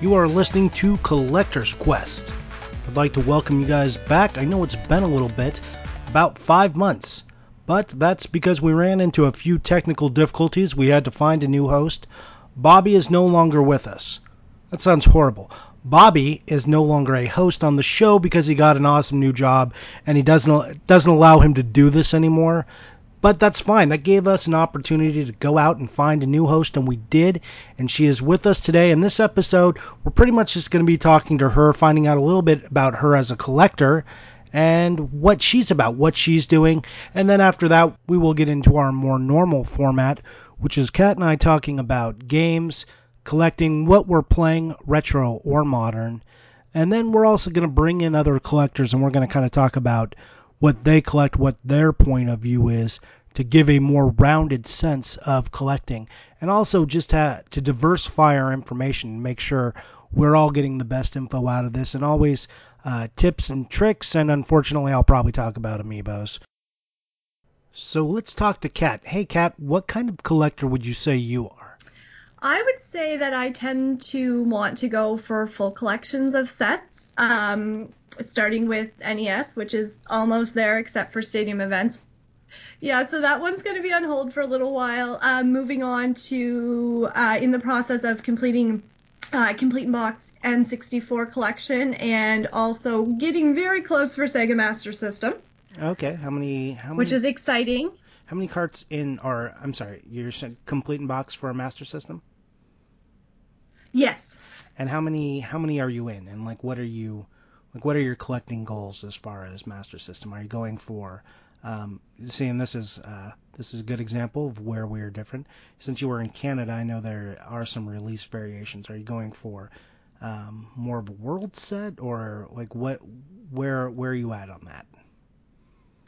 You are listening to Collector's Quest. I'd like to welcome you guys back. I know it's been a little bit, about 5 months, but that's because we ran into a few technical difficulties. We had to find a new host. Bobby is no longer with us. That sounds horrible. Bobby is no longer a host on the show because he got an awesome new job, and he doesn't allow him to do this anymore. But that's fine. That gave us an opportunity to go out and find a new host, and we did. And she is with us today. In this episode, we're pretty much just going to be talking to her, finding out a little bit about her as a collector and what she's about, what she's doing. And then after that, we will get into our more normal format, which is Kat and I talking about games, collecting, what we're playing, retro or modern. And then we're also going to bring in other collectors, and we're going to kind of talk about what they collect, what their point of view is, to give a more rounded sense of collecting, and also just to diversify our information and make sure we're all getting the best info out of this, and always tips and tricks, and unfortunately I'll probably talk about amiibos. So let's talk to Kat. Hey Kat, what kind of collector would you say you are? I would say that I tend to want to go for full collections of sets, starting with NES, which is almost there except for Stadium Events. Yeah, so that one's going to be on hold for a little while. Moving on to, in the process of completing Complete Box N64 collection, and also getting very close for Sega Master System. Okay, how many? Which is exciting. How many carts you're Complete in Box for a Master System? Yes. And how many are you in, and what are your collecting goals as far as Master System? Are you going for, seeing this is a good example of where we are different. Since you were in Canada, I know there are some release variations. Are you going for more of a world set, or where are you at on that?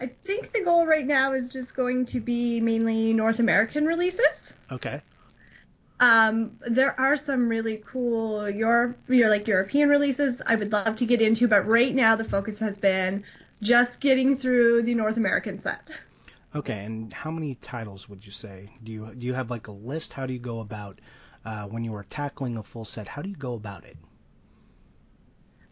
I think the goal right now is just going to be mainly North American releases. Okay. There are some really cool European releases I would love to get into, but right now the focus has been just getting through the North American set. Okay, and how many titles would you say? Do you have a list? How do you go about when you are tackling a full set? How do you go about it?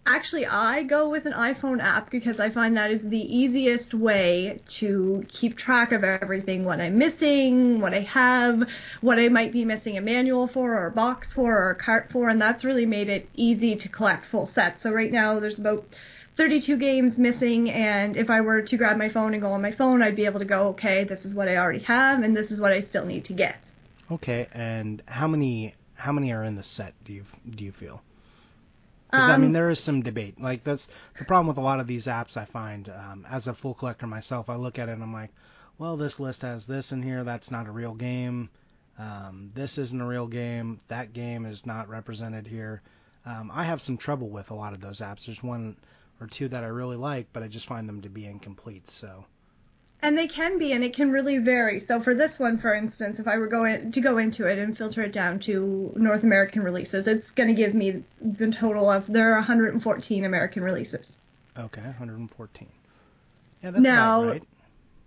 Actually, I go with an iPhone app because I find that is the easiest way to keep track of everything, what I'm missing, what I have, what I might be missing a manual for, or a box for, or a cart for, and that's really made it easy to collect full sets. So right now there's about 32 games missing, and if I were to grab my phone and go on my phone, I'd be able to go, okay, this is what I already have, and this is what I still need to get. Okay, and how many are in the set, do you feel? Because, there is some debate. That's the problem with a lot of these apps, I find. As a full collector myself, I look at it and I'm like, well, this list has this in here. That's not a real game. This isn't a real game. That game is not represented here. I have some trouble with a lot of those apps. There's one or two that I really like, but I just find them to be incomplete, so... And they can be, and it can really vary. So for this one, for instance, if I were to go into it and filter it down to North American releases, it's going to give me the total of, there are 114 American releases. Okay, 114. Yeah, that's about right.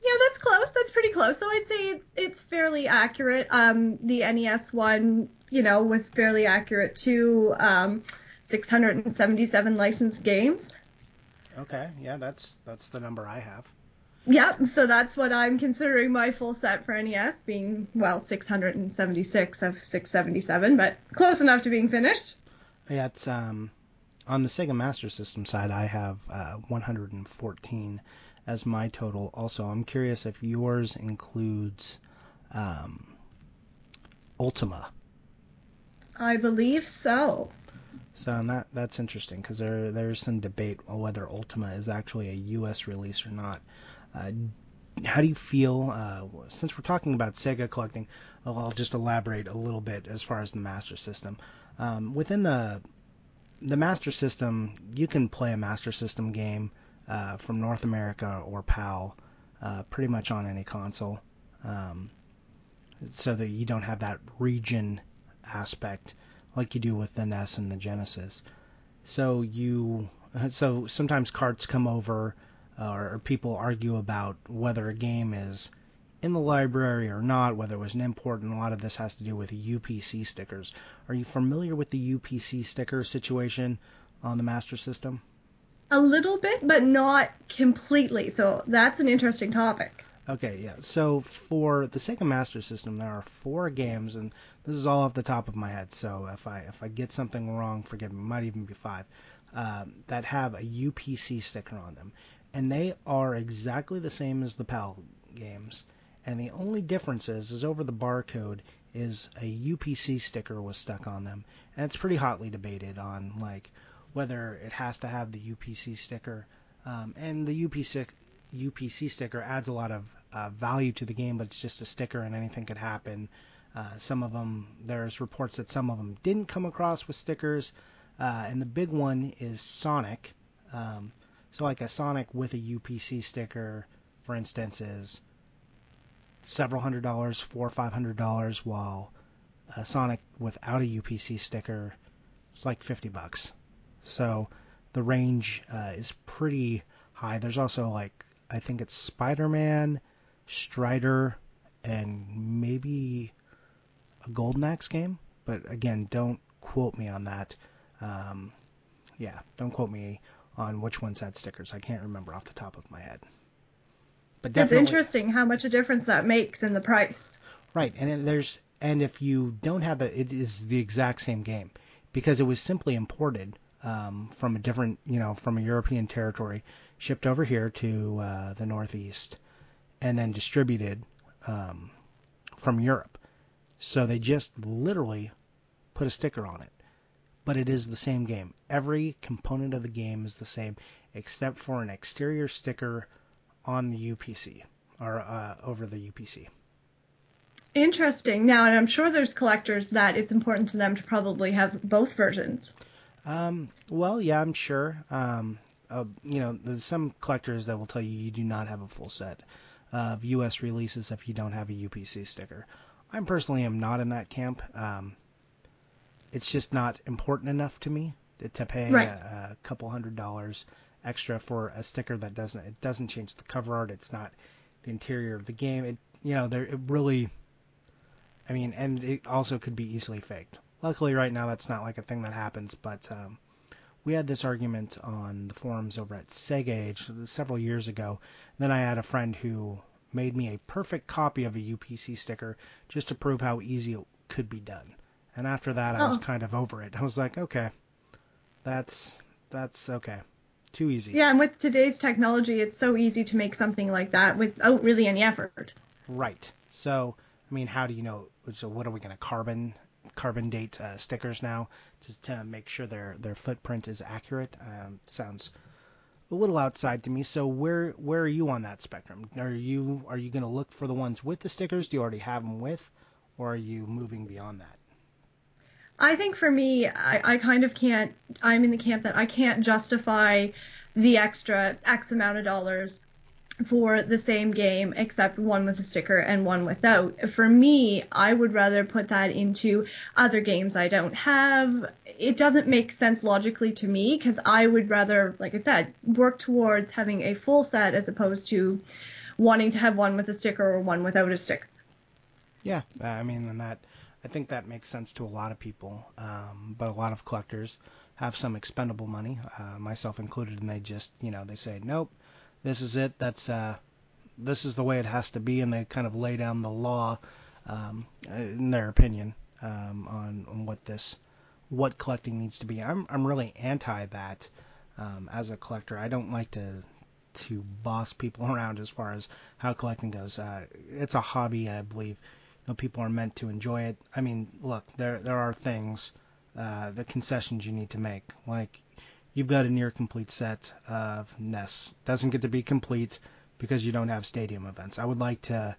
Yeah, that's close. That's pretty close. So I'd say it's fairly accurate. The NES one, was fairly accurate too. 677 licensed games. Okay, yeah, that's the number I have. Yep, so that's what I'm considering my full set for NES, being, 676 of 677, but close enough to being finished. Yeah, it's, on the Sega Master System side, I have 114 as my total. Also, I'm curious if yours includes Ultima. I believe so. So that's interesting, because there's some debate on whether Ultima is actually a U.S. release or not. How do you feel, since we're talking about Sega collecting, I'll just elaborate a little bit as far as the Master System. Within the Master System, you can play a Master System game from North America or PAL pretty much on any console. so that you don't have that region aspect like you do with the NES and the Genesis. So sometimes carts come over, or people argue about whether a game is in the library or not, whether it was an import, and a lot of this has to do with UPC stickers. Are you familiar with the UPC sticker situation on the Master System? A little bit, but not completely, so that's an interesting topic. Okay, yeah. So for the Sega Master System, there are 4 games, and this is all off the top of my head, so if I get something wrong, forgive me, it might even be 5, that have a UPC sticker on them. And they are exactly the same as the PAL games, and the only difference is over the barcode is a UPC sticker was stuck on them. And it's pretty hotly debated on, like, whether it has to have the UPC sticker. And the UPC sticker adds a lot of value to the game, but it's just a sticker and anything could happen. Some of them, there's reports that some of them didn't come across with stickers, and the big one is Sonic. So like a Sonic with a UPC sticker, for instance, is several $100, $400 or $500, while a Sonic without a UPC sticker is like $50. So the range is pretty high. There's also like, I think it's Spider-Man, Strider, and maybe a Golden Axe game. But again, don't quote me on that. Don't quote me on which ones had stickers. I can't remember off the top of my head. But that's interesting how much a difference that makes in the price. Right, and if you don't have it, it is the exact same game because it was simply imported from a different, from a European territory, shipped over here to the Northeast, and then distributed from Europe. So they just literally put a sticker on it. But it is the same game. Every component of the game is the same, except for an exterior sticker on the UPC, or over the UPC. Interesting. Now, and I'm sure there's collectors that it's important to them to probably have both versions. Well, yeah, I'm sure. There's some collectors that will tell you you do not have a full set of U.S. releases if you don't have a UPC sticker. I personally am not in that camp. It's just not important enough to me to pay a couple $100 extra for a sticker that doesn't change the cover art. It's not the interior of the game. And it also could be easily faked. Luckily, right now, that's not like a thing that happens, but we had this argument on the forums over at Sega Age several years ago. And then I had a friend who made me a perfect copy of a UPC sticker just to prove how easy it could be done. And after that, I was kind of over it. I was like, okay, that's okay. Too easy. Yeah, and with today's technology, it's so easy to make something like that without really any effort. Right. So, how do you know? So what are we going to carbon date stickers now, just to make sure their footprint is accurate? Sounds a little outside to me. So where are you on that spectrum? Are you going to look for the ones with the stickers? Do you already have them with, or are you moving beyond that? I think for me, I kind of can't. I'm in the camp that I can't justify the extra X amount of dollars for the same game, except one with a sticker and one without. For me, I would rather put that into other games I don't have. It doesn't make sense logically to me, because I would rather, like I said, work towards having a full set as opposed to wanting to have one with a sticker or one without a sticker. Yeah, I think that makes sense to a lot of people, but a lot of collectors have some expendable money, myself included, and they just, they say, nope, this is it. That's this is the way it has to be, and they kind of lay down the law in their opinion on what collecting needs to be. I'm really anti that as a collector. I don't like to boss people around as far as how collecting goes. It's a hobby, I believe. People are meant to enjoy it. Look, there are things, the concessions you need to make. Like, you've got a near complete set of NES. Doesn't get to be complete because you don't have Stadium Events. I would like to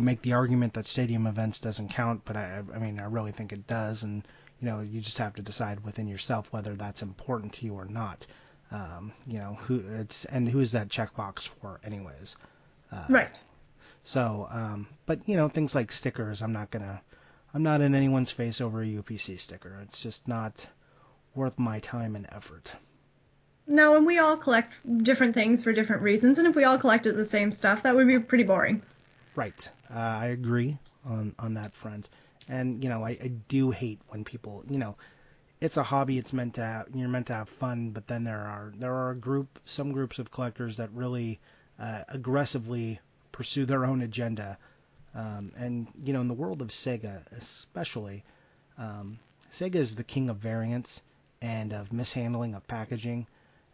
make the argument that Stadium Events doesn't count, but I really think it does, and you just have to decide within yourself whether that's important to you or not. Who is that checkbox for, anyways? Right. So, but you know, things like stickers, I'm not in anyone's face over a UPC sticker. It's just not worth my time and effort. No, and we all collect different things for different reasons, and if we all collected the same stuff, that would be pretty boring. Right. I agree on that front. And, you know, I do hate when people, you know, it's a hobby, it's meant to have, you're meant to have fun, but then there are some groups of collectors that really aggressively pursue their own agenda. And, you know, in the world of Sega especially, Sega is the king of variants and of mishandling of packaging.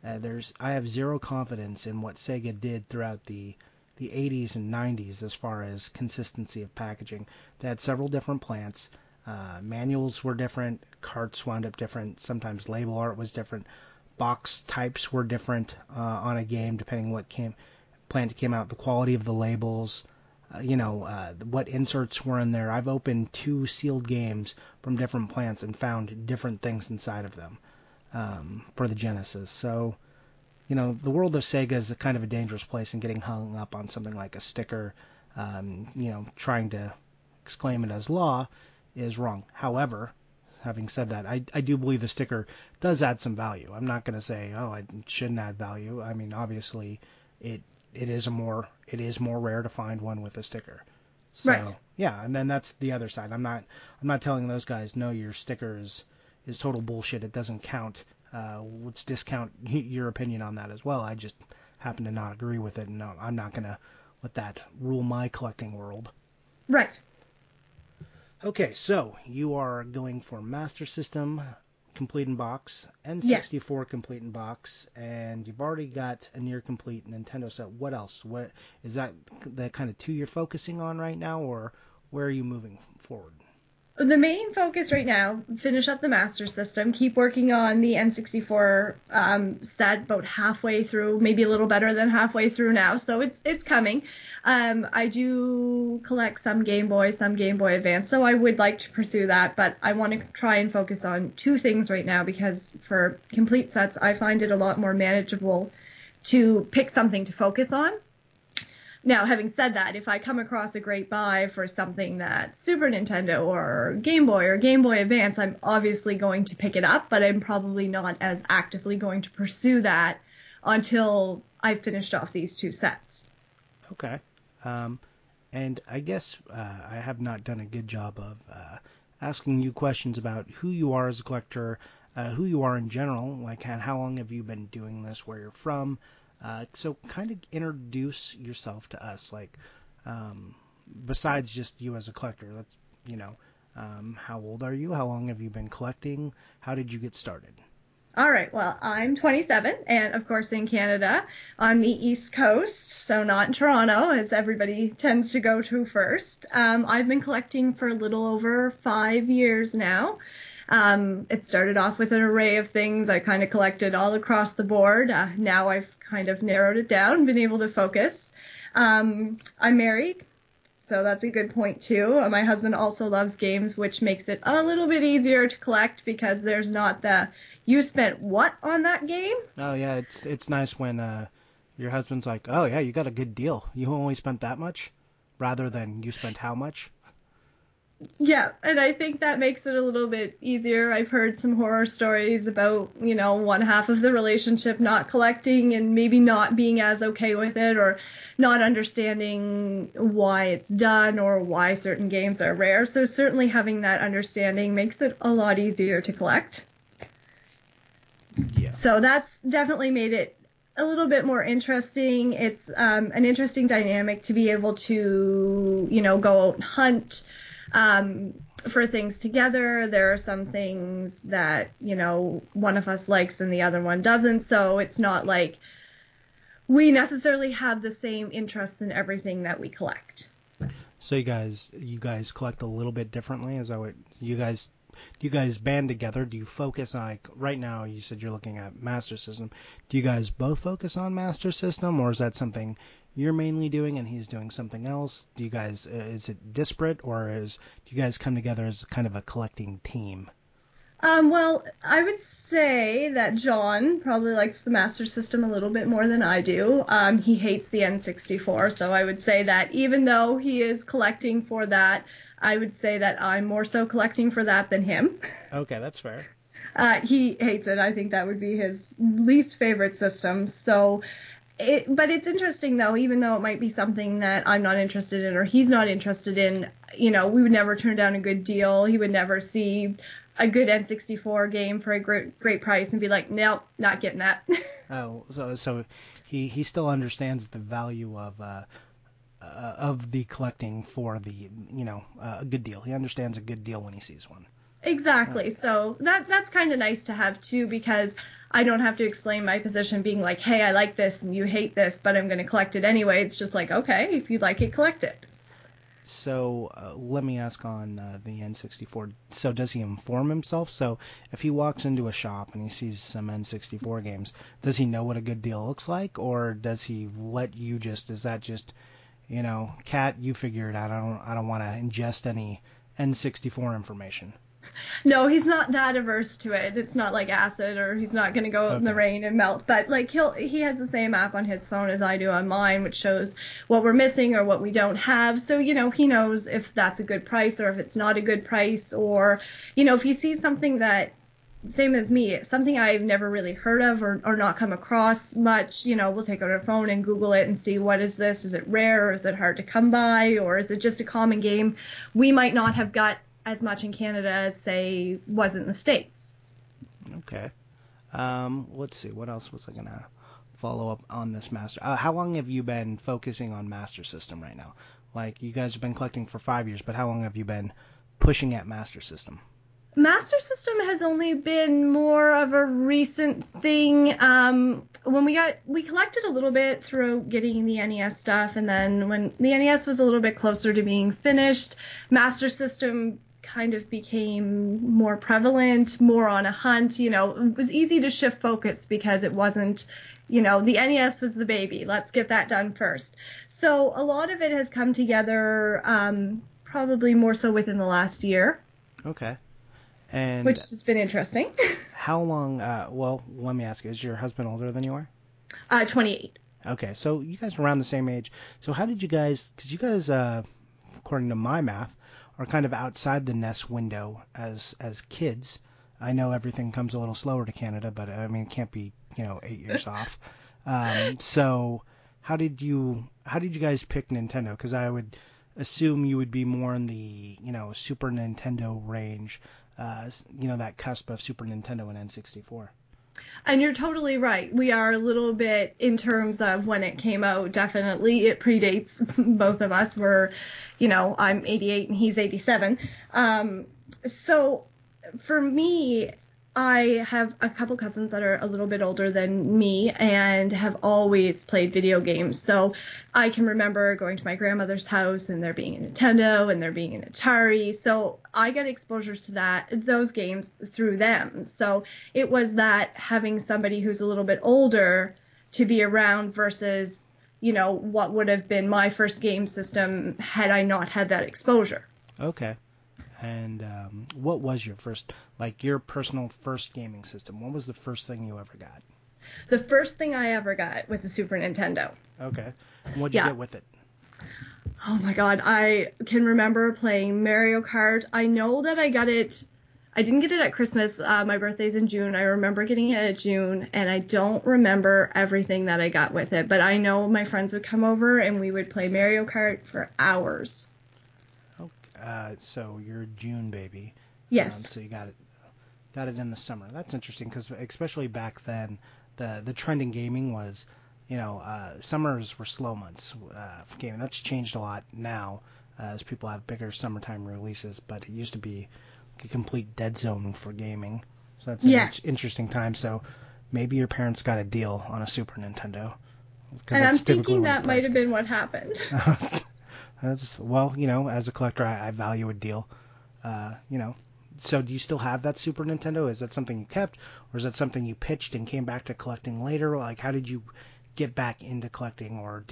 I have zero confidence in what Sega did throughout the 80s and 90s as far as consistency of packaging. They had several different plants. Manuals were different. Carts wound up different. Sometimes label art was different. Box types were different on a game depending what plant came out, the quality of the labels, what inserts were in there. I've opened 2 sealed games from different plants and found different things inside of them. For the Genesis. So, you know, the world of Sega is a kind of a dangerous place, and getting hung up on something like a sticker, you know, trying to exclaim it as law is wrong. However, having said that, I do believe the sticker does add some value. I'm not going to say, oh, it shouldn't add value. I mean, obviously, it is more rare to find one with a sticker. So, right. Yeah, and then that's the other side. I'm not telling those guys, no, your sticker is total bullshit. It doesn't count. Let's discount your opinion on that as well. I just happen to not agree with it, and no, I'm not going to let that rule my collecting world. Right. Okay, so you are going for Master System complete in box, N64 complete in box, and you've already got a near complete Nintendo set. What else? What is that? The kind of two you're focusing on right now, or where are you moving forward? The main focus right now, finish up the Master System, keep working on the N64 set about halfway through, maybe a little better than halfway through now, so it's coming. I do collect some Game Boy, Advance, so I would like to pursue that, but I want to try and focus on 2 things right now, because for complete sets, I find it a lot more manageable to pick something to focus on. Now, having said that, if I come across a great buy for something that's Super Nintendo or Game Boy Advance, I'm obviously going to pick it up, but I'm probably not as actively going to pursue that until I've finished off these 2 sets. Okay. And I guess I have not done a good job of asking you questions about who you are as a collector, who you are in general, like how long have you been doing this, where you're from. So kind of introduce yourself to us, like, besides just you as a collector, that's, you know, how old are you? How long have you been collecting? How did you get started? All right. Well, I'm 27 and of course in Canada on the East Coast. So not in Toronto, as everybody tends to go to first. I've been collecting for a little over 5 years now. It started off with an array of things. I kind of collected all across the board. Now I've kind of narrowed it down, been able to focus. I'm married, so that's a good point too. My husband also loves games, which makes it a little bit easier to collect because there's not the, you spent what on that game? Oh yeah, it's nice when your husband's like, oh yeah, you got a good deal. You only spent that much, rather than you spent how much? Yeah, and I think that makes it a little bit easier. I've heard some horror stories about, you know, one half of the relationship not collecting and maybe not being as okay with it or not understanding why it's done or why certain games are rare. So certainly having that understanding makes it a lot easier to collect. Yeah. So that's definitely made it a little bit more interesting. It's an interesting dynamic to be able to, you know, go out and hunt for things together. There are some things that, you know, one of us likes and the other one doesn't, so it's not like we necessarily have the same interests in everything that we collect. So you guys collect a little bit differently? Is that what do you guys band together? Do you focus, like right now you said you're looking at Master System, do you guys both focus on Master System, or is that something you're mainly doing and he's doing something else? Do you guys, is it disparate, or do you guys come together as kind of a collecting team? Well, I would say that John probably likes the Master System a little bit more than I do. He hates the N64, so I would say that even though he is collecting for that, I would say that I'm more so collecting for that than him. Okay, that's fair. He hates it. I think that would be his least favorite system. So, but it's interesting, though, even though it might be something that I'm not interested in or he's not interested in, you know, we would never turn down a good deal. He would never see a good N64 game for a great price and be like, nope, not getting that. Oh, so he still understands the value of the collecting for the, you know, a good deal. He understands a good deal when he sees one. Exactly. So that's kind of nice to have too, because I don't have to explain my position being like, hey, I like this and you hate this, but I'm going to collect it anyway. It's just like, okay, if you like it, collect it. So let me ask on the N64. So does he inform himself? So if he walks into a shop and he sees some N64 games, does he know what a good deal looks like, or does he let you just? Is that just, you know, Kat, you figure it out. I don't want to ingest any N64 information. No, he's not that averse to it. It's not like acid, or he's not going to go out in the rain and melt. But like he has the same app on his phone as I do on mine, which shows what we're missing or what we don't have. So, you know, he knows if that's a good price or if it's not a good price, or, you know, if he sees something that, same as me, something I've never really heard of or not come across much, you know, we'll take out our phone and Google it and see, what is this? Is it rare, or is it hard to come by, or is it just a common game we might not have got as much in Canada as, say, was in the States. Okay. Let's see. What else was I going to follow up on this Master? How long have you been focusing on Master System right now? Like, you guys have been collecting for 5 years, but how long have you been pushing at Master System? Master System has only been more of a recent thing. When we collected a little bit through getting the NES stuff, and then when the NES was a little bit closer to being finished, Master System kind of became more prevalent, more on a hunt. You know, it was easy to shift focus because it wasn't, you know, the NES was the baby. Let's get that done first. So a lot of it has come together, probably more so within the last year. Okay. And which has been interesting. How long, well, let me ask you, is your husband older than you are? 28. Okay, so you guys are around the same age. So how did you guys, because you guys, according to my math, are kind of outside the NES window as kids. I know everything comes a little slower to Canada, but I mean, it can't be, you know, 8 years off. So how did you guys pick Nintendo? Because I would assume you would be more in the, you know, Super Nintendo range. You know, that cusp of Super Nintendo and N64. And you're totally right. We are a little bit, in terms of when it came out, definitely it predates both of us. We're, you know, I'm 88 and he's 87. So for me, I have a couple cousins that are a little bit older than me and have always played video games. So I can remember going to my grandmother's house and there being a Nintendo and there being an Atari. So I got exposure to those games through them. So it was that, having somebody who's a little bit older to be around versus, you know, what would have been my first game system had I not had that exposure. Okay. And what was your first, like your personal first gaming system? What was the first thing you ever got? The first thing I ever got was a Super Nintendo. Okay. And what'd you get with it? Oh my God. I can remember playing Mario Kart. I know that I got it. I didn't get it at Christmas. My birthday's in June. I remember getting it at June, and I don't remember everything that I got with it. But I know my friends would come over, and we would play Mario Kart for hours. So you're a June baby. Yes. So you got it in the summer. That's interesting, because especially back then, the trend in gaming was, you know, summers were slow months for gaming. That's changed a lot now as people have bigger summertime releases, but it used to be a complete dead zone for gaming. So that's an interesting time. So maybe your parents got a deal on a Super Nintendo. And I'm thinking that might have been what happened. Well, you know, as a collector, I value a deal, you know. So do you still have that Super Nintendo? Is that something you kept, or is that something you pitched and came back to collecting later? Like, how did you get back into collecting, or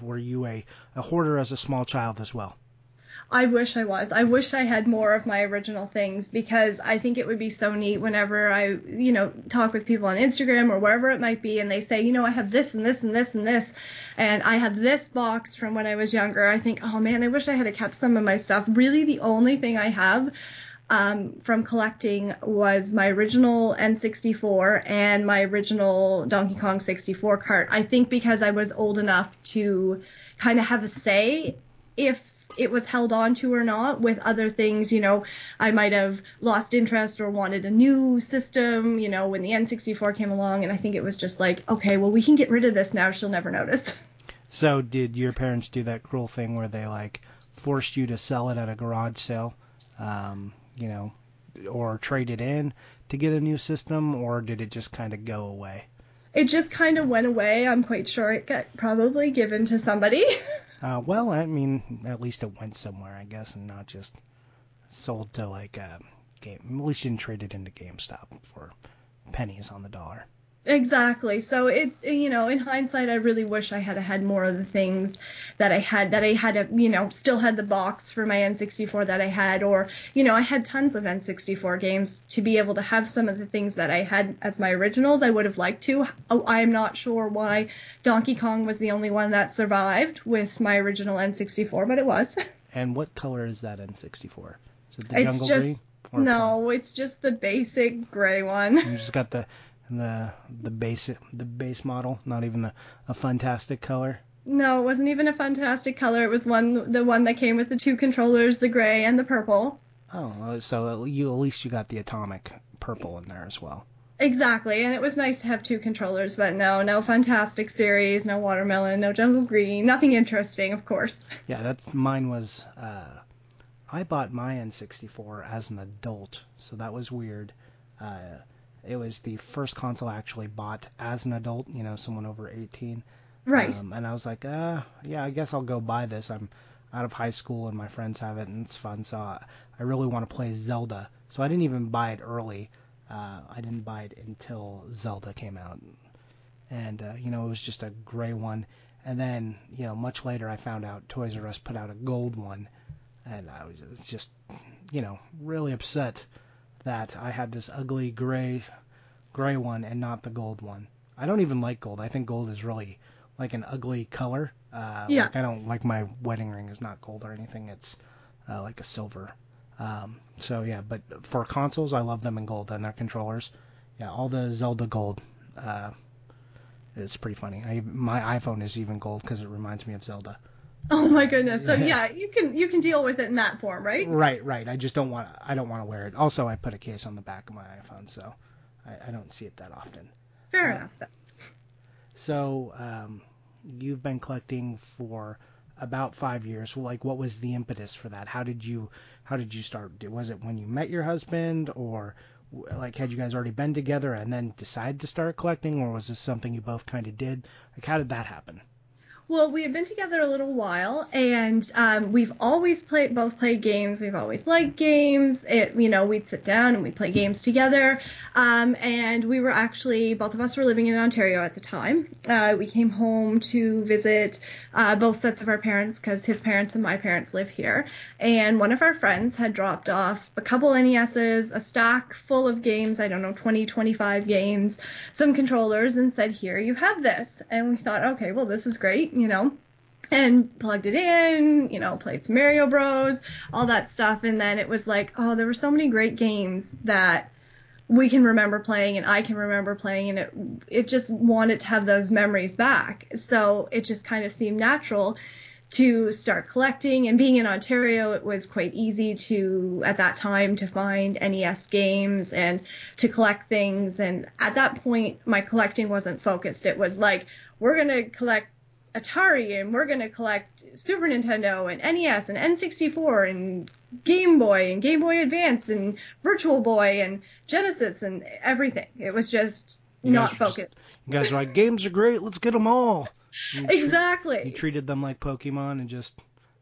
were you a hoarder as a small child as well? I wish I was. I wish I had more of my original things, because I think it would be so neat whenever I, you know, talk with people on Instagram or wherever it might be, and they say, you know, I have this and this and this and this, and I have this box from when I was younger. I think, oh man, I wish I had kept some of my stuff. Really, the only thing I have from collecting was my original N64 and my original Donkey Kong 64 cart. I think because I was old enough to kind of have a say if it was held on to or not. With other things, you know, I might have lost interest or wanted a new system, you know, when the N64 came along, and I think it was just like, okay, well, we can get rid of this now, she'll never notice. So did your parents do that cruel thing where they, like, forced you to sell it at a garage sale, you know, or trade it in to get a new system, or did it just kind of go away? It just kind of went away. I'm quite sure it got probably given to somebody. Well, I mean, at least it went somewhere, I guess, and not just sold to, like, a game. At least you didn't trade it into GameStop for pennies on the dollar. Exactly. So, it, you know, in hindsight, I really wish I had more of the things that I had, you know, still had the box for my N64 that I had, or, you know, I had tons of N64 games. To be able to have some of the things that I had as my originals, I would have liked to. I'm not sure why Donkey Kong was the only one that survived with my original N64, but it was. And what color is that N64? Is it the jungle green? No, it's just the basic gray one. You just got the base model, not even a fantastic color. No, it wasn't even a fantastic color. It was the one that came with the two controllers, the gray and the purple. Oh, so at least you got the atomic purple in there as well. Exactly, and it was nice to have two controllers, but no fantastic series, no watermelon, no jungle green, nothing interesting, of course. Yeah, mine was. I bought my N64 as an adult, so that was weird. It was the first console I actually bought as an adult, you know, someone over 18. Right. And I was like, yeah, I guess I'll go buy this. I'm out of high school and my friends have it and it's fun, so I really want to play Zelda. So I didn't even buy it early. I didn't buy it until Zelda came out. And, you know, it was just a gray one. And then, you know, much later I found out Toys R Us put out a gold one. And I was just, you know, really upset that I had this ugly gray one and not the gold one. I don't even like gold. I think gold is really like an ugly color. Yeah. Like I don't like my wedding ring is not gold or anything. It's like a silver. So yeah, but for consoles, I love them in gold and their controllers. Yeah, all the Zelda gold. It's pretty funny. My iPhone is even gold because it reminds me of Zelda. Oh my goodness. So yeah, you can deal with it in that form, right? Right. I don't want to wear it. Also, I put a case on the back of my iPhone, so I don't see it that often. Fair enough. So, you've been collecting for about 5 years. Like, what was the impetus for that? How did you start? Was it when you met your husband, or like had you guys already been together and then decided to start collecting, or was this something you both kind of did? Like, how did that happen? Well, we had been together a little while, and we've always both played games. We've always liked games. You know, we'd sit down and we'd play games together. And we were both of us were living in Ontario at the time. We came home to visit both sets of our parents, because his parents and my parents live here. And one of our friends had dropped off a couple NESs, a stack full of games, I don't know, 20, 25 games, some controllers, and said, here, you have this. And we thought, okay, well, this is great. You know, and plugged it in, you know, played some Mario Bros, all that stuff. And then it was like, oh, there were so many great games that we can remember playing and I can remember playing, and it just wanted to have those memories back. So it just kind of seemed natural to start collecting. And being in Ontario, it was quite easy at that time, to find NES games and to collect things. And at that point, my collecting wasn't focused. It was like, we're going to collect Atari, and we're going to collect Super Nintendo and NES and N64 and Game Boy and Game Boy Advance and Virtual Boy and Genesis and everything. It was just not focused. You guys are like, games are great, let's get them all. Exactly. You treated them like Pokemon and just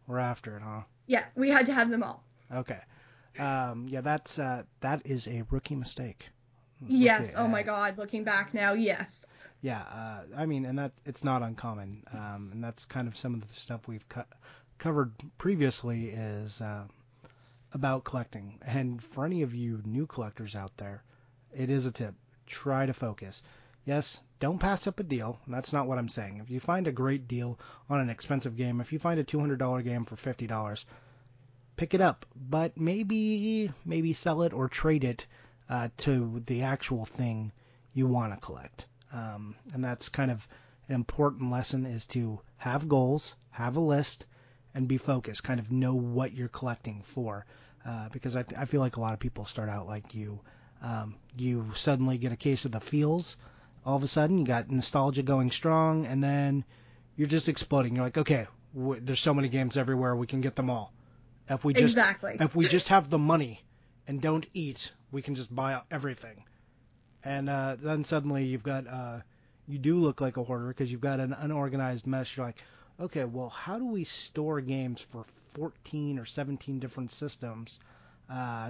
were after it, huh? Yeah, we had to have them all. Okay. Yeah, that is a rookie mistake. Yes. Oh my God, looking back now, yes. Yeah, I mean, and it's not uncommon, and that's kind of some of the stuff we've covered previously is about collecting. And for any of you new collectors out there, it is a tip. Try to focus. Yes, don't pass up a deal. That's not what I'm saying. If you find a great deal on an expensive game, if you find a $200 game for $50, pick it up. But maybe sell it or trade it to the actual thing you want to collect. And that's kind of an important lesson, is to have goals, have a list, and be focused. Kind of know what you're collecting for. Because I feel like a lot of people start out like you. You suddenly get a case of the feels. All of a sudden, you got nostalgia going strong, and then you're just exploding. You're like, okay, there's so many games everywhere, we can get them all. If we just have the money and don't eat, we can just buy everything. And then suddenly you've got, you do look like a hoarder because you've got an unorganized mess. You're like, okay, well, how do we store games for 14 or 17 different systems?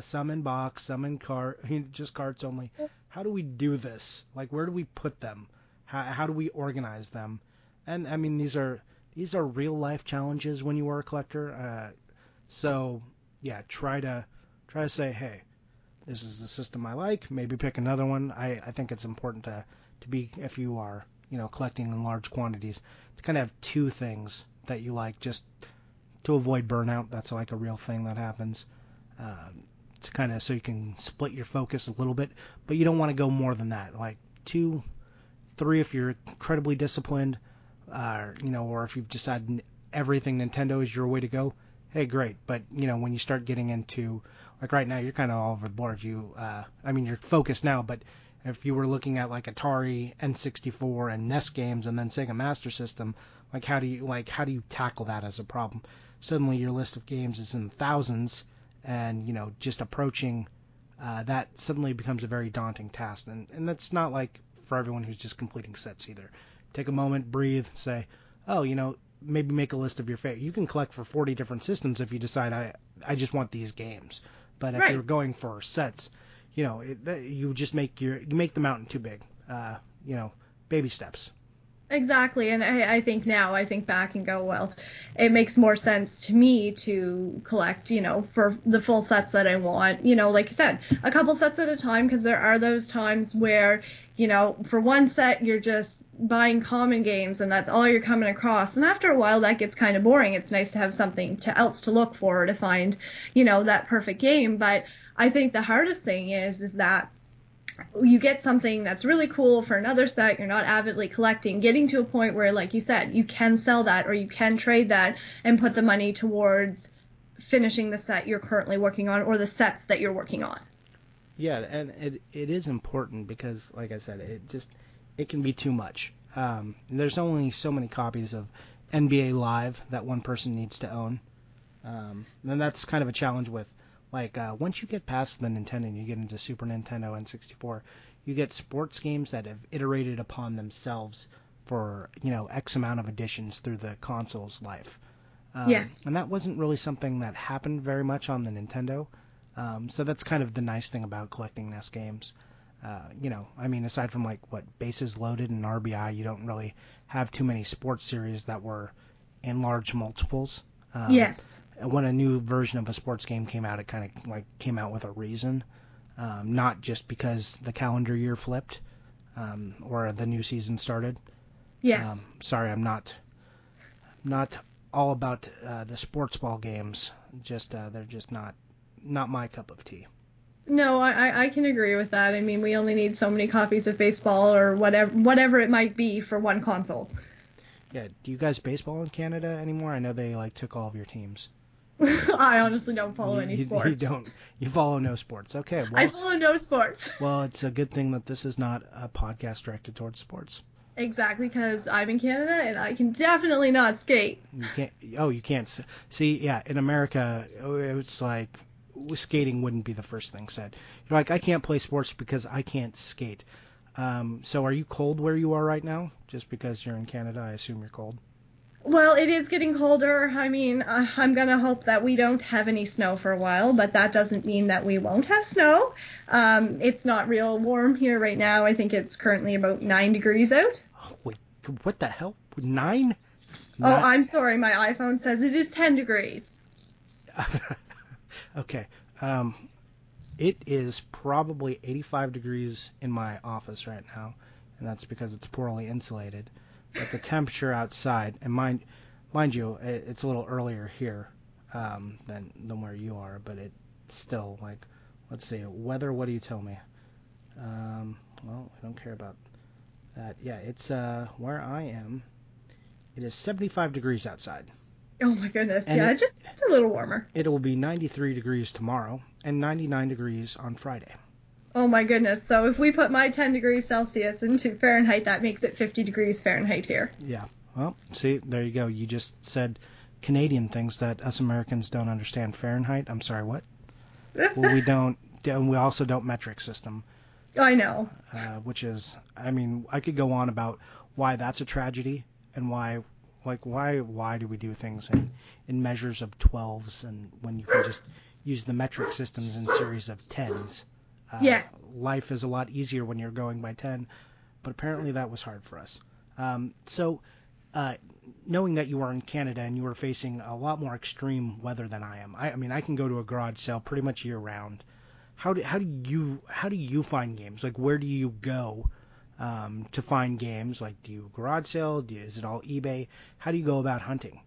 Some in box, some in cart, just carts only. How do we do this? Like, where do we put them? How do we organize them? And I mean, these are real life challenges when you are a collector. So yeah, try to say, hey, this is the system I like. Maybe pick another one. I think it's important to be, if you are, collecting in large quantities, to kind of have two things that you like, just to avoid burnout. That's like a real thing that happens. To kind of, so you can split your focus a little bit, but you don't want to go more than that, like 2, 3 if you're incredibly disciplined, or if you've decided everything Nintendo is your way to go. Hey, great. But when you start getting into, like right now, you're kind of all over the board. You're focused now, but if you were looking at like Atari, N64, and NES games, and then Sega Master System, like how do you tackle that as a problem? Suddenly your list of games is in the thousands. And, just approaching that suddenly becomes a very daunting task. And that's not like for everyone who's just completing sets either. Take a moment, breathe, say, oh, maybe make a list of your favorite. You can collect for 40 different systems if you decide, I just want these games. But if you're going for sets, you just make the mountain too big. Baby steps. Exactly, and I think back and go, well, it makes more sense to me to collect, for the full sets that I want, like you said, a couple sets at a time, because there are those times where, for one set you're just buying common games and that's all you're coming across, and after a while that gets kind of boring. It's nice to have something else to look for to find, that perfect game. But I think the hardest thing is that you get something that's really cool for another set, you're not avidly collecting, getting to a point where, like you said, you can sell that or you can trade that and put the money towards finishing the set you're currently working on or the sets that you're working on. Yeah, and it is important because, like I said, it can be too much. There's only so many copies of NBA Live that one person needs to own. And that's kind of a challenge with, like, once you get past the Nintendo and you get into Super Nintendo and N64, you get sports games that have iterated upon themselves for, X amount of editions through the console's life. Yes. And that wasn't really something that happened very much on the Nintendo. So that's kind of the nice thing about collecting NES games. Aside from, like, what, Bases Loaded and RBI, you don't really have too many sports series that were in large multiples. Yes. When a new version of a sports game came out, it kind of like came out with a reason, not just because the calendar year flipped or the new season started. Yes. Sorry, I'm not all about the sports ball games. Just they're just not my cup of tea. No, I can agree with that. I mean, we only need so many copies of baseball or whatever it might be for one console. Yeah. Do you guys baseball in Canada anymore? I know they like took all of your teams. I honestly don't follow any sports. You don't. You follow no sports. Okay. Well, I follow no sports. Well, it's a good thing that this is not a podcast directed towards sports. Exactly, because I'm in Canada and I can definitely not skate. You can't. Oh, you can't. See, yeah, in America, it's like skating wouldn't be the first thing said. You're like, I can't play sports because I can't skate. So are you cold where you are right now? Just because you're in Canada, I assume you're cold. Well, it is getting colder. I mean, I'm going to hope that we don't have any snow for a while, but that doesn't mean that we won't have snow. It's not real warm here right now. I think it's currently about 9 degrees out. Oh, wait, what the hell? 9? Not... Oh, I'm sorry. My iPhone says it is 10 degrees. Okay. It is probably 85 degrees in my office right now, and that's because it's poorly insulated. But the temperature outside, and mind you, it's a little earlier here than where you are, but it's still like, let's see, weather, what do you tell me? Well, I don't care about that. Yeah, it's where I am. It is 75 degrees outside. Oh my goodness, and yeah, just a little warmer. It will be 93 degrees tomorrow and 99 degrees on Friday. Oh my goodness, so if we put my 10 degrees Celsius into Fahrenheit, that makes it 50 degrees Fahrenheit here. Yeah, well, see, there you go. You just said Canadian things that us Americans don't understand. Fahrenheit, I'm sorry, what? Well, we also don't metric system. I know. Which is, I mean, I could go on about why that's a tragedy and why... Like, why do we do things in measures of 12s and when you can just use the metric systems in series of 10s? Yes. Life is a lot easier when you're going by 10, but apparently that was hard for us. So knowing that you are in Canada and you are facing a lot more extreme weather than I am, I mean, I can go to a garage sale pretty much year-round. How do you find games? Like, where do you go to find games? Like, do you garage sale? Is it all eBay? How do you go about hunting?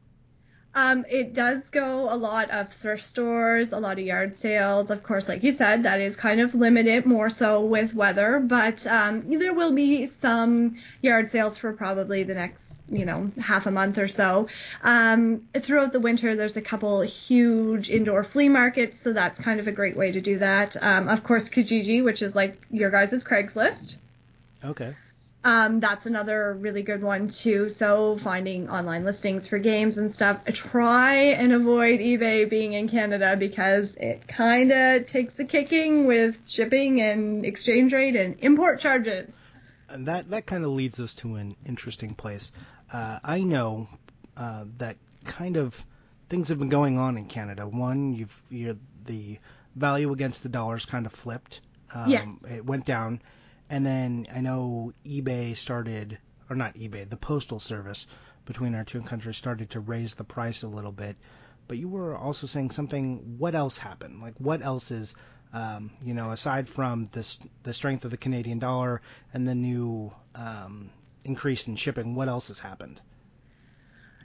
It does go a lot of thrift stores, a lot of yard sales. Of course, like you said, that is kind of limited more so with weather, but there will be some yard sales for probably the next, half a month or so. Throughout the winter, there's a couple huge indoor flea markets, so that's kind of a great way to do that. Of course, Kijiji, which is like your guys' Craigslist. Okay. That's another really good one, too. So finding online listings for games and stuff. Try and avoid eBay being in Canada because it kind of takes a kicking with shipping and exchange rate and import charges. And that kind of leads us to an interesting place. I know that kind of things have been going on in Canada. One, you're the value against the dollar's kind of flipped. Yes. It went down. And then I know eBay started, or not eBay, the postal service between our two countries started to raise the price a little bit. But you were also saying something, what else happened? Like, what else is, aside from the strength of the Canadian dollar and the new increase in shipping, what else has happened?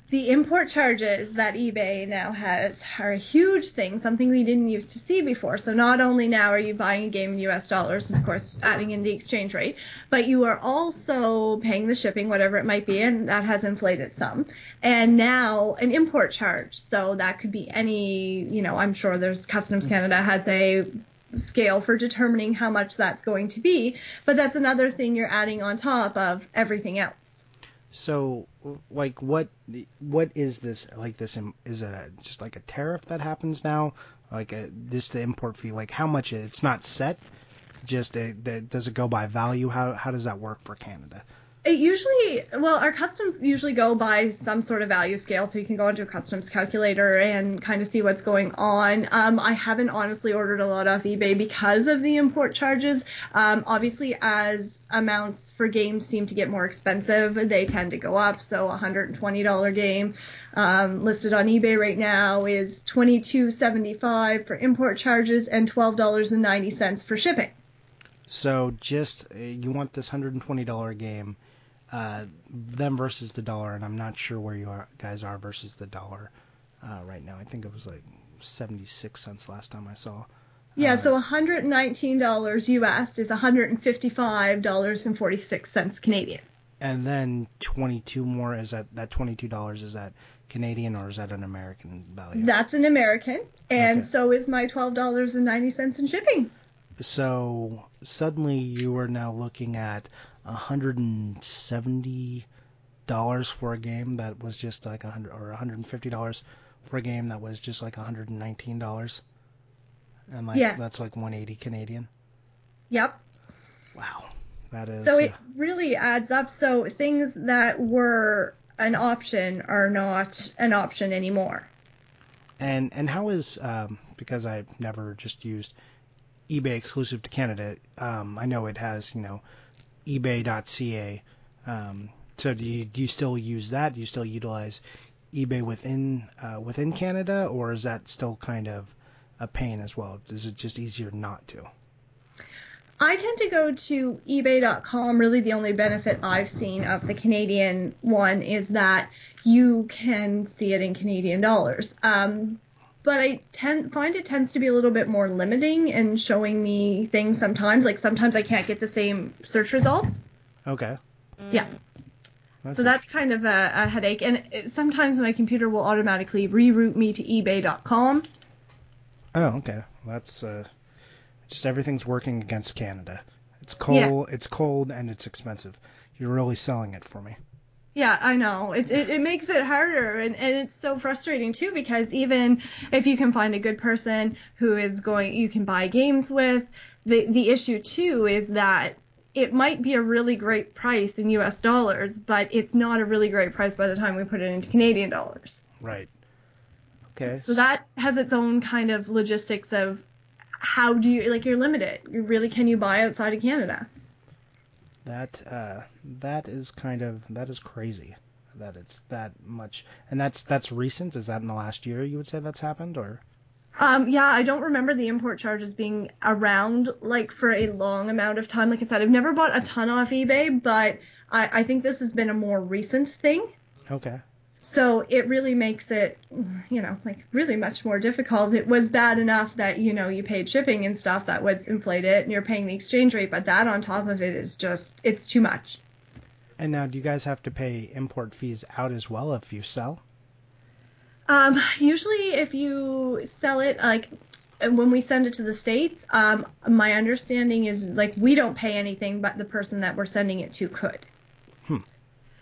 The import charges that eBay now has are a huge thing, something we didn't used to see before. So not only now are you buying a game in U.S. dollars, and of course adding in the exchange rate, but you are also paying the shipping, whatever it might be, and that has inflated some. And now an import charge. So that could be any, I'm sure there's Customs Canada has a scale for determining how much that's going to be. But that's another thing you're adding on top of everything else. So, like, what is this? Like, this is it just like a tariff that happens now? Like, the import fee? Like, how much? It's not set. Just does it go by value? How does that work for Canada? It usually, well, our customs usually go by some sort of value scale, so you can go into a customs calculator and kind of see what's going on. I haven't honestly ordered a lot off eBay because of the import charges. Obviously, as amounts for games seem to get more expensive, they tend to go up. So a $120 game listed on eBay right now is $22.75 for import charges and $12.90 for shipping. So just, you want this $120 game. Them versus the dollar, and I'm not sure where you guys are versus the dollar right now. I think it was like 76 cents last time I saw. Yeah, so $119 U.S. is $155.46 Canadian. And then 22 more, is that $22, is that Canadian or is that an American value? That's an American, and okay. So is my $12.90 in shipping. So suddenly you are now looking at $170 for a game that was just like $100, or $150 for a game that was just like $119, and like yeah. That's like $180 Canadian. Yep. Wow, that is. So it really adds up. So things that were an option are not an option anymore. And how is because I've never just used eBay exclusive to Canada. I know it has eBay.ca So do you still use that? Do you still utilize eBay within Canada, or is that still kind of a pain as well? Is it just easier not to? I tend to go to ebay.com. Really, the only benefit I've seen of the Canadian one is that you can see it in Canadian dollars. But I find it tends to be a little bit more limiting in showing me things sometimes. Like, sometimes I can't get the same search results. Okay. Yeah. So that's kind of a headache. And sometimes my computer will automatically reroute me to ebay.com. Oh, okay. That's just everything's working against Canada. It's cold, yeah. It's cold, and it's expensive. You're really selling it for me. Yeah, I know. It makes it harder, and it's so frustrating, too, because even if you can find a good person who is going, you can buy games with, the issue, too, is that it might be a really great price in U.S. dollars, but it's not a really great price by the time we put it into Canadian dollars. Right. Okay. So that has its own kind of logistics of how do you, like, you're limited. Can you buy outside of Canada? That is crazy that it's that much. And that's recent. Is that in the last year you would say that's happened, or? Yeah, I don't remember the import charges being around, like, for a long amount of time. Like I said, I've never bought a ton off eBay, but I think this has been a more recent thing. Okay. So it really makes it, you know, like, really much more difficult. It was bad enough that, you know, you paid shipping and stuff that was inflated, and you're paying the exchange rate, but that on top of it is just, it's too much. And now, do you guys have to pay import fees out as well if you sell? Usually if you sell it, like, when we send it to the States, my understanding is, like, we don't pay anything, but the person that we're sending it to could.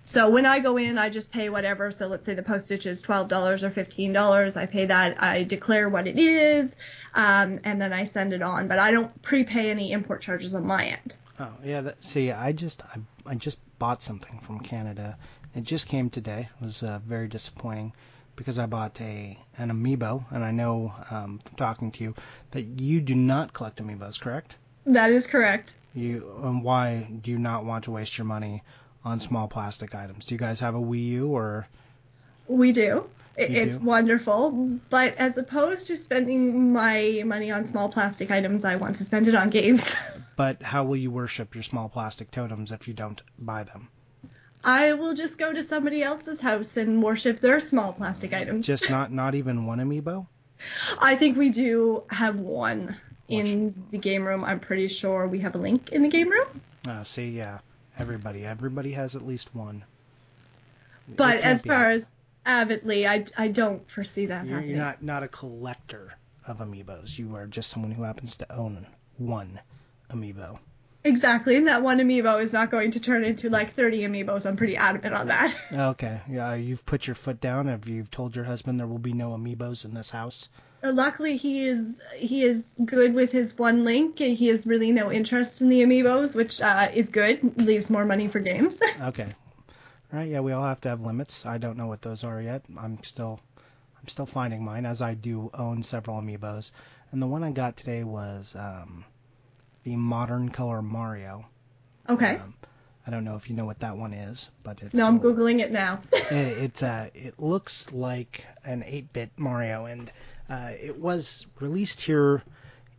So when I go in, I just pay whatever. So let's say the postage is $12 or $15. I pay that. I declare what it is, and then I send it on. But I don't prepay any import charges on my end. Oh, yeah. I just bought something from Canada. It just came today. It was very disappointing because I bought an Amiibo. And I know from talking to you that you do not collect Amiibos, correct? That is correct. And why do you not want to waste your money on small plastic items? Do you guys have a Wii U, or? We do. It's wonderful. But as opposed to spending my money on small plastic items, I want to spend it on games. But how will you worship your small plastic totems if you don't buy them? I will just go to somebody else's house and worship their small plastic items. Just not even one Amiibo? I think we do have one in the game room. I'm pretty sure we have a Link in the game room. Oh, see, yeah. Everybody has at least one. But as far as avidly, I don't foresee that happening. You're not a collector of Amiibos. You are just someone who happens to own one Amiibo. Exactly, and that one Amiibo is not going to turn into, like, 30 Amiibos. I'm pretty adamant on that. Okay, yeah, you've put your foot down. Have you told your husband there will be no Amiibos in this house? Luckily, he is good with his one Link. He has really no interest in the Amiibos, which is good. Leaves more money for games. Okay. All right. Yeah, we all have to have limits. I don't know what those are yet. I'm still finding mine, as I do own several Amiibos. And the one I got today was the Modern Color Mario. Okay. I don't know if you know what that one is, but it's... No, I'm Googling it now. It looks like an 8-bit Mario, and... it was released here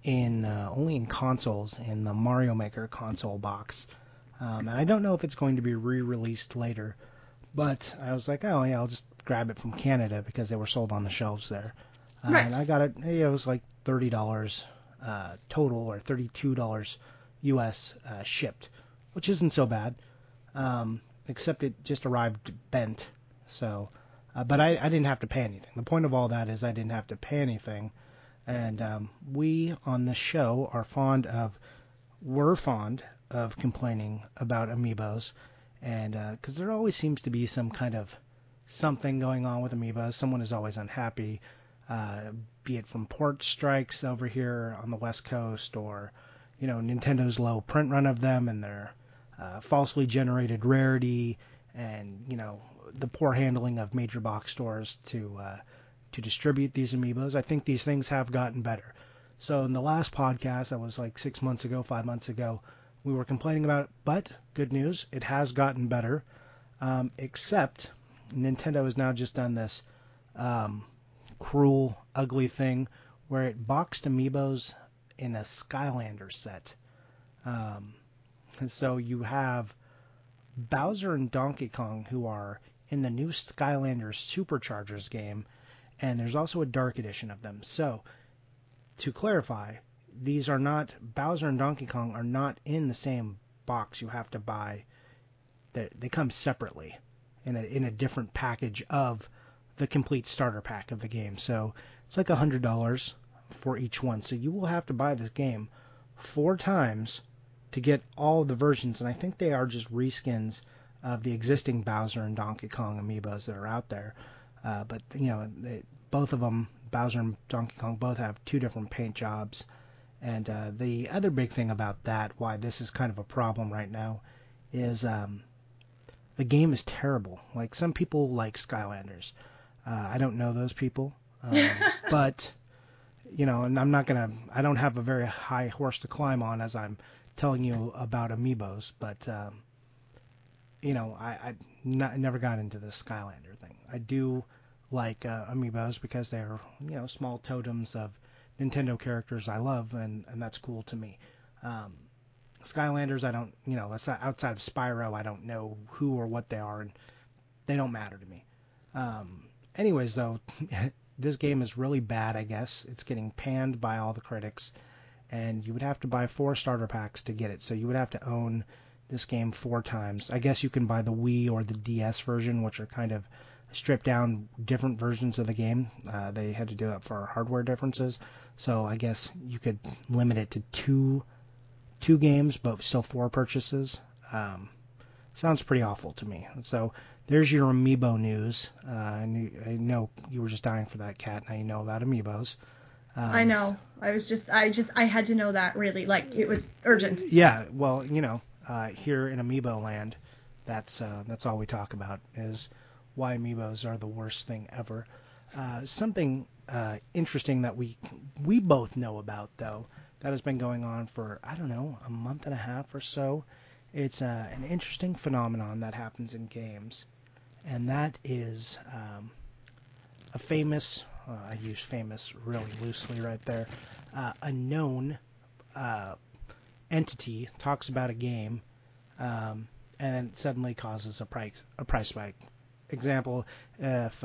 in only in consoles, in the Mario Maker console box. And I don't know if it's going to be re-released later, but I was like, oh, yeah, I'll just grab it from Canada because they were sold on the shelves there. Right. And I got it. It was like $30 total, or $32 U.S. Shipped, which isn't so bad, except it just arrived bent, so... but I didn't have to pay anything. The point of all that is I didn't have to pay anything. And we on the show were fond of complaining about Amiibos. And because there always seems to be some kind of something going on with Amiibos. Someone is always unhappy, be it from port strikes over here on the West Coast, or, you know, Nintendo's low print run of them and their falsely generated rarity, and, you know, the poor handling of major box stores to distribute these Amiibos. I think these things have gotten better. So in the last podcast, that was like 5 months ago, we were complaining about it. But good news, it has gotten better. Except Nintendo has now just done this cruel, ugly thing where it boxed amiibos in a Skylanders set. And so you have Bowser and Donkey Kong, who are in the new Skylanders Superchargers game, and there's also a Dark Edition of them. So, to clarify, these are not, Bowser and Donkey Kong are not in the same box you have to buy. They come separately in a different package of the complete starter pack of the game. So, it's like $100 for each one. So, you will have to buy this game 4 times to get all the versions, and I think they are just reskins of the existing Bowser and Donkey Kong amiibos that are out there. But, you know, both of them, Bowser and Donkey Kong, both have 2 different paint jobs. And the other big thing about that, why this is kind of a problem right now, is the game is terrible. Like, some people like Skylanders. I don't know those people. But, you know, and I'm not going to... I don't have a very high horse to climb on as I'm telling you about amiibos, but... you know, I never got into the Skylander thing. I do like amiibos because they're, you know, small totems of Nintendo characters I love, and that's cool to me. Skylanders, I don't, you know, outside of Spyro, I don't know who or what they are, and they don't matter to me. Anyways, though, this game is really bad, I guess. It's getting panned by all the critics, and you would have to buy 4 starter packs to get it, so you would have to own this game 4 times. I guess you can buy the Wii or the DS version, which are kind of stripped down different versions of the game. They had to do it for hardware differences, so I guess you could limit it to two games, but still 4 purchases. Sounds pretty awful to me. So there's your amiibo news. I know you were just dying for that, Kat. Now you know about amiibos. I know. I had to know that, really. Like, it was urgent. Yeah, well, you know. Here in Amiibo Land, that's all we talk about, is why Amiibos are the worst thing ever. Something interesting that we both know about, though, that has been going on for, I don't know, a month and a half or so. It's an interesting phenomenon that happens in games, and that is a famous, I use famous really loosely right there, a known entity talks about a game and it suddenly causes a price spike. Example, if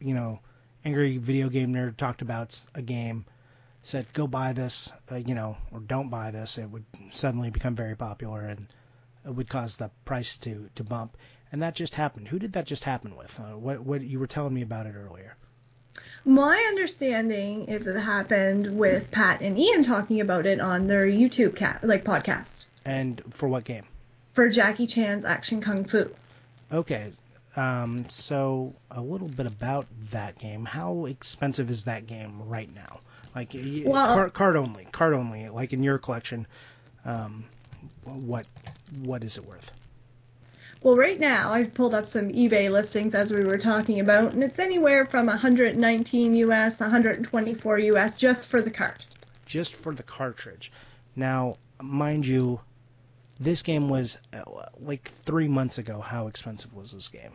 you know, Angry Video Game Nerd talked about a game, said go buy this, you know, or don't buy this, it would suddenly become very popular and it would cause the price to bump. And that just happened. Who did that just happen with? What you were telling me about it earlier. My understanding is it happened with Pat and Ian talking about it on their YouTube podcast. And for what game? For Jackie Chan's Action Kung Fu. Okay, so a little bit about that game. How expensive is that game right now? Like, well, card only. Like in your collection, what is it worth? Well, right now, I've pulled up some eBay listings as we were talking about, and it's anywhere from $119 US, $124 US, just for the cart. Just for the cartridge. Now, mind you, this game was, like, 3 months ago. How expensive was this game?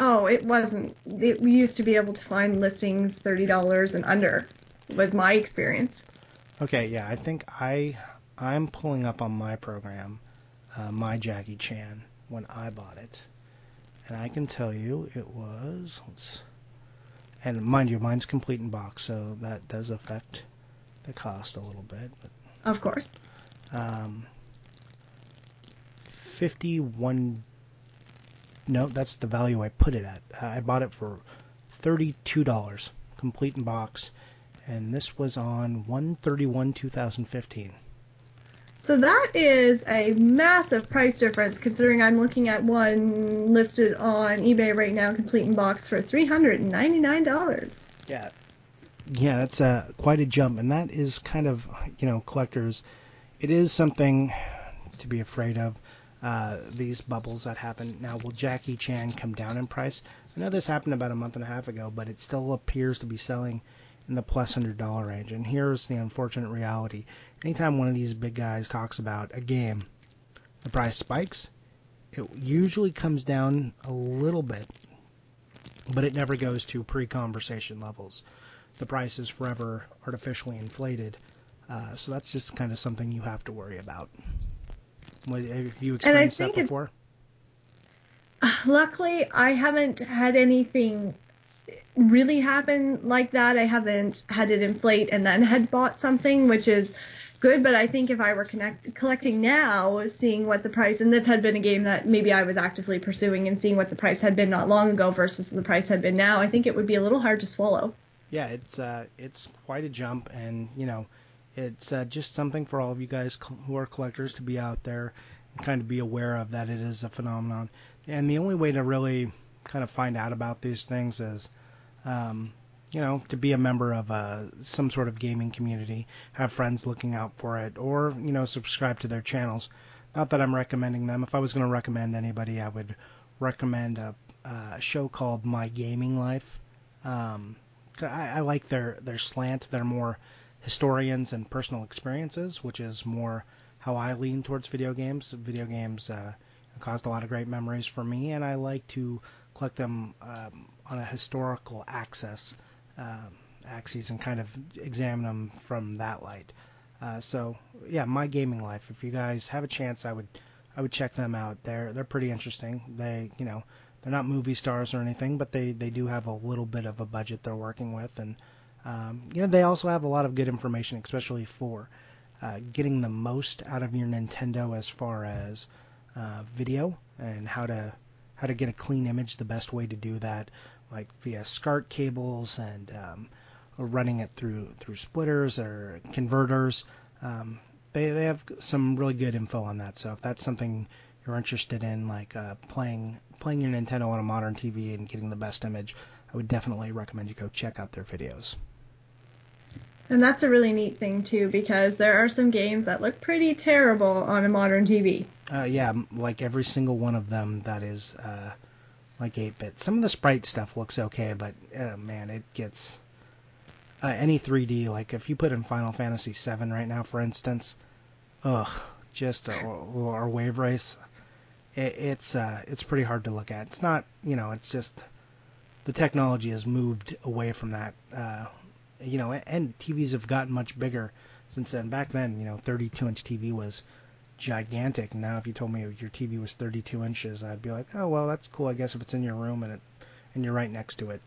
Oh, it wasn't. We used to be able to find listings $30 and under, was my experience. Okay, yeah, I think I'm pulling up on my program. My Jackie Chan when I bought it, and I can tell you it was. And mind you, mine's complete in box, so that does affect the cost a little bit. But, of course. $51. No, that's the value I put it at. I bought it for $32, complete in box, and this was on 1/31/2015. So that is a massive price difference, considering I'm looking at one listed on eBay right now, complete in box, for $399. Yeah, that's quite a jump, and that is kind of, you know, collectors. It is something to be afraid of, these bubbles that happen. Now, will Jackie Chan come down in price? I know this happened about a month and a half ago, but it still appears to be selling in the plus $100 range. And here's the unfortunate reality. Anytime one of these big guys talks about a game, the price spikes, It usually comes down a little bit, but it never goes to pre-conversation levels. The price is forever artificially inflated, so that's just kind of something you have to worry about. Have you experienced that before? Luckily, I haven't had anything really happen like that. I haven't had it inflate and then had bought something, which is good. But I think if I were collecting now, seeing what the price, and this had been a game that maybe I was actively pursuing, and seeing what the price had been not long ago versus the price had been now, I think it would be a little hard to swallow. Yeah, it's quite a jump, and you know, it's just something for all of you guys who are collectors to be out there and kind of be aware of that it is a phenomenon. And the only way to really kind of find out about these things is, you know, to be a member of some sort of gaming community, have friends looking out for it, or you know, subscribe to their channels. Not that I'm recommending them. If I was going to recommend anybody, I would recommend a show called My Gaming Life. I like their slant. They're more historians and personal experiences, which is more how I lean towards video games. Video games caused a lot of great memories for me, and I like to collect them on a historical axis and kind of examine them from that light. So yeah, My Gaming Life. If you guys have a chance, I would check them out. They're pretty interesting. They, you know, they're not movie stars or anything, but they do have a little bit of a budget they're working with. And, you know, they also have a lot of good information, especially for getting the most out of your Nintendo as far as video and how to get a clean image, the best way to do that, like via SCART cables and running it through splitters or converters. They have some really good info on that. So if that's something you're interested in, like playing your Nintendo on a modern TV and getting the best image, I would definitely recommend you go check out their videos. And that's a really neat thing too, because there are some games that look pretty terrible on a modern TV. Yeah, like every single one of them that is like 8-bit. Some of the sprite stuff looks okay, but man, it gets any 3D. Like if you put in Final Fantasy VII right now, for instance, or Wave Race. It's pretty hard to look at. It's not, you know, it's just the technology has moved away from that, you know, and TVs have gotten much bigger since then. Back then, you know, 32-inch TV was gigantic. Now, if you told me your TV was 32 inches, I'd be like, oh, well, that's cool, I guess, if it's in your room and you're right next to it.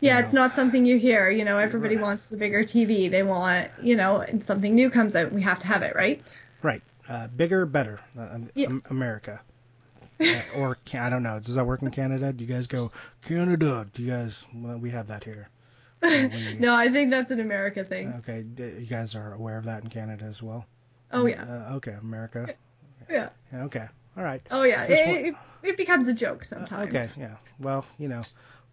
Yeah, it's not something you hear. You know, everybody wants the bigger TV. They want, you know, and something new comes out, we have to have it, right? Right. Bigger, better. Yeah. America. Or, I don't know, does that work in Canada? Do you guys go, Canada? Do you guys, well, we have that here. So no, I think that's an America thing. Okay, you guys are aware of that in Canada as well? Oh, yeah. Okay, America. Yeah. Okay, all right. Oh, yeah, it becomes a joke sometimes. Okay, yeah, well, you know.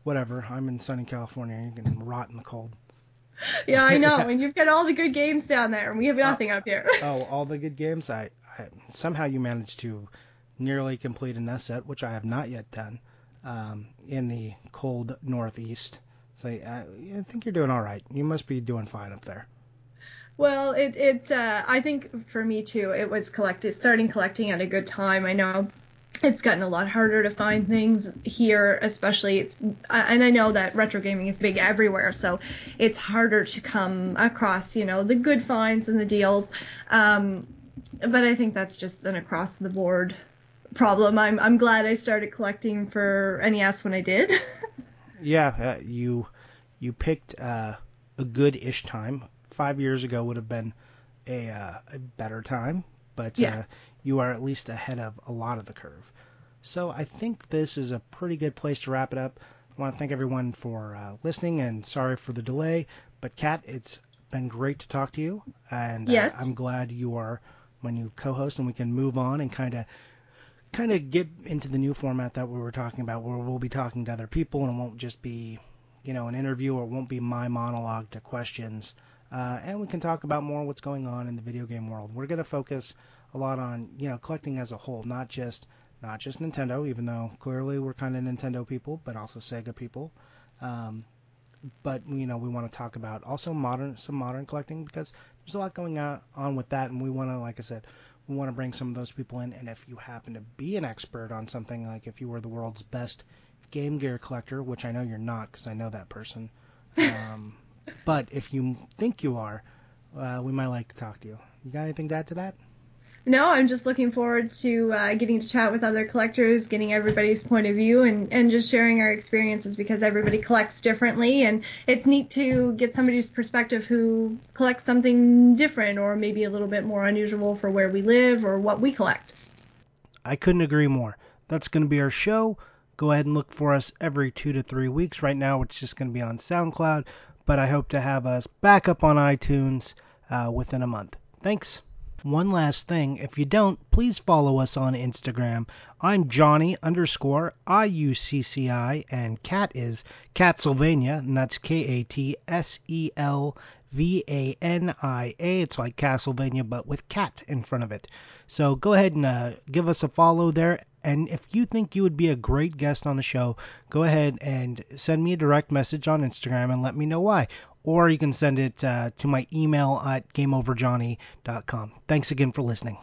Whatever, I'm in sunny California. You can rot in the cold. Yeah, I know. Yeah. And you've got all the good games down there, and we have nothing up here. Oh, all the good games? I somehow you managed to nearly complete a NES set, which I have not yet done, in the cold Northeast. So I think you're doing all right. You must be doing fine up there. Well, it I think for me too, it was starting collecting at a good time. I know. It's gotten a lot harder to find things here, especially and I know that retro gaming is big everywhere, so it's harder to come across, you know, the good finds and the deals. But I think that's just an across the board problem. I'm glad I started collecting for NES when I did. Yeah, you picked a good-ish time. 5 years ago would have been a better time, but yeah. You are at least ahead of a lot of the curve. So I think this is a pretty good place to wrap it up. I want to thank everyone for listening, and sorry for the delay. But Kat, it's been great to talk to you. And yes. I'm glad you are my new co-host, and we can move on and kind of get into the new format that we were talking about, where we'll be talking to other people, and it won't just be, you know, an interview, or it won't be my monologue to questions. And we can talk about more what's going on in the video game world. We're going to focus a lot on, you know, collecting as a whole, not just Nintendo, even though clearly we're kind of Nintendo people, but also Sega people. But you know, we want to talk about also modern collecting, because there's a lot going on with that, and we want to, like I said, We want to bring some of those people in, and if you happen to be an expert on something, like if you were the world's best Game Gear collector, which I know you're not because I know that person, but if you think you are, we might like to talk to you. You got anything to add to that? No, I'm just looking forward to getting to chat with other collectors, getting everybody's point of view, and just sharing our experiences, because everybody collects differently, and it's neat to get somebody's perspective who collects something different or maybe a little bit more unusual for where we live or what we collect. I couldn't agree more. That's going to be our show. Go ahead and look for us every 2 to 3 weeks. Right now it's just going to be on SoundCloud, but I hope to have us back up on iTunes within a month. Thanks. One last thing, if you don't, please follow us on Instagram. I'm Johnny_IUCCI, and Kat is Castlevania, and that's Katselvania. It's like Castlevania, but with cat in front of it. So go ahead and give us a follow there. And if you think you would be a great guest on the show, go ahead and send me a direct message on Instagram and let me know why. Or you can send it to my email at gameoverjohnny.com. Thanks again for listening.